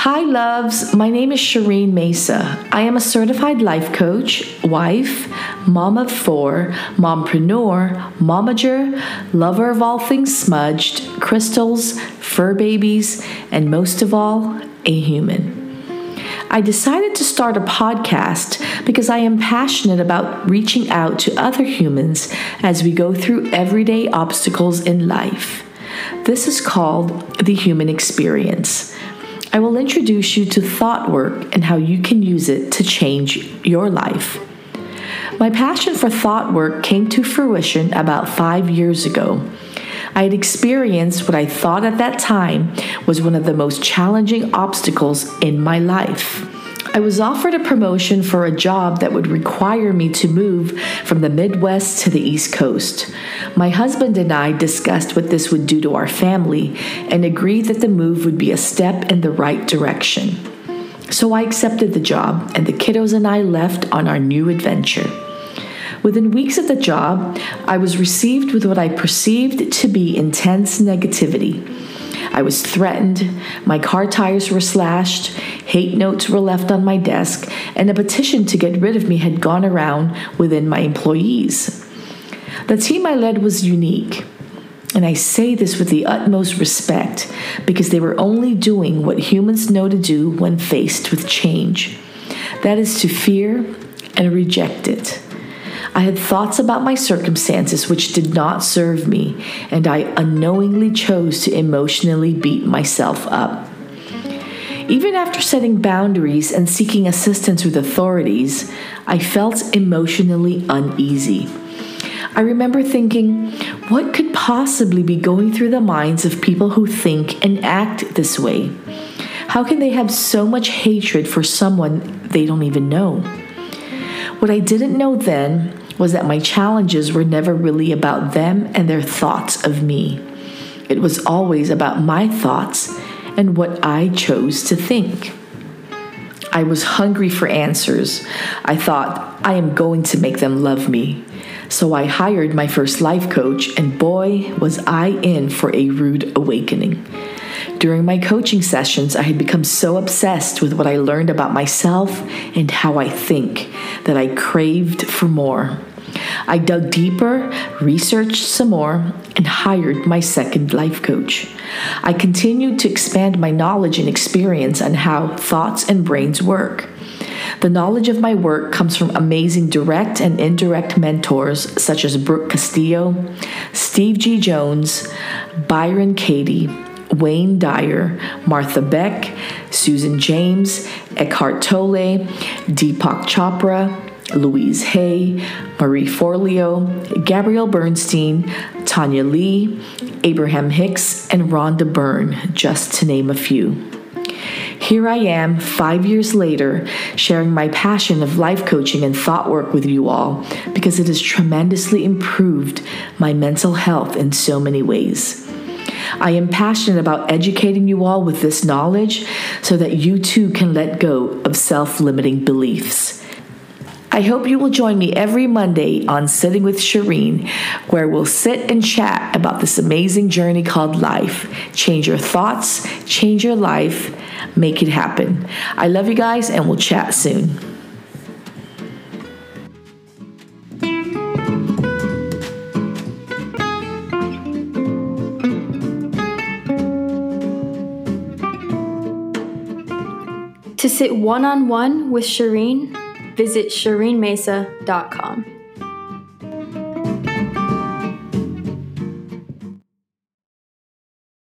Hi loves, my name is Shireen Mesa. I am a certified life coach, wife, mom of four, mompreneur, momager, lover of all things smudged, crystals, fur babies, and most of all, a human. I decided to start a podcast because I am passionate about reaching out to other humans as we go through everyday obstacles in life. This is called the human experience. I will introduce you to thought work and how you can use it to change your life. My passion for thought work came to fruition about 5 years ago. I had experienced what I thought at that time was one of the most challenging obstacles in my life. I was offered a promotion for a job that would require me to move from the Midwest to the East Coast. My husband and I discussed what this would do to our family and agreed that the move would be a step in the right direction. So I accepted the job, and the kiddos and I left on our new adventure. Within weeks of the job, I was received with what I perceived to be intense negativity. I was threatened, my car tires were slashed, hate notes were left on my desk, and a petition to get rid of me had gone around within my employees. The team I led was unique, and I say this with the utmost respect because they were only doing what humans know to do when faced with change. That is to fear and reject it. I had thoughts about my circumstances which did not serve me, and I unknowingly chose to emotionally beat myself up. Even after setting boundaries and seeking assistance with authorities, I felt emotionally uneasy. I remember thinking, what could possibly be going through the minds of people who think and act this way? How can they have so much hatred for someone they don't even know? What I didn't know then was that my challenges were never really about them and their thoughts of me. It was always about my thoughts and what I chose to think. I was hungry for answers. I thought, I am going to make them love me. So I hired my first life coach, and boy, was I in for a rude awakening. During my coaching sessions, I had become so obsessed with what I learned about myself and how I think that I craved for more. I dug deeper, researched some more, and hired my second life coach. I continued to expand my knowledge and experience on how thoughts and brains work. The knowledge of my work comes from amazing direct and indirect mentors such as Brooke Castillo, Steve G. Jones, Byron Katie, Wayne Dyer, Martha Beck, Susan James, Eckhart Tolle, Deepak Chopra, Louise Hay, Marie Forleo, Gabrielle Bernstein, Tanya Lee, Abraham Hicks, and Rhonda Byrne, just to name a few. Here I am, 5 years later, sharing my passion of life coaching and thought work with you all because it has tremendously improved my mental health in so many ways. I am passionate about educating you all with this knowledge so that you too can let go of self-limiting beliefs. I hope you will join me every Monday on Sitting with Shireen, where we'll sit and chat about this amazing journey called life. Change your thoughts, change your life, make it happen. I love you guys, and we'll chat soon. To sit one-on-one with Shireen, visit ShireenMesa.com.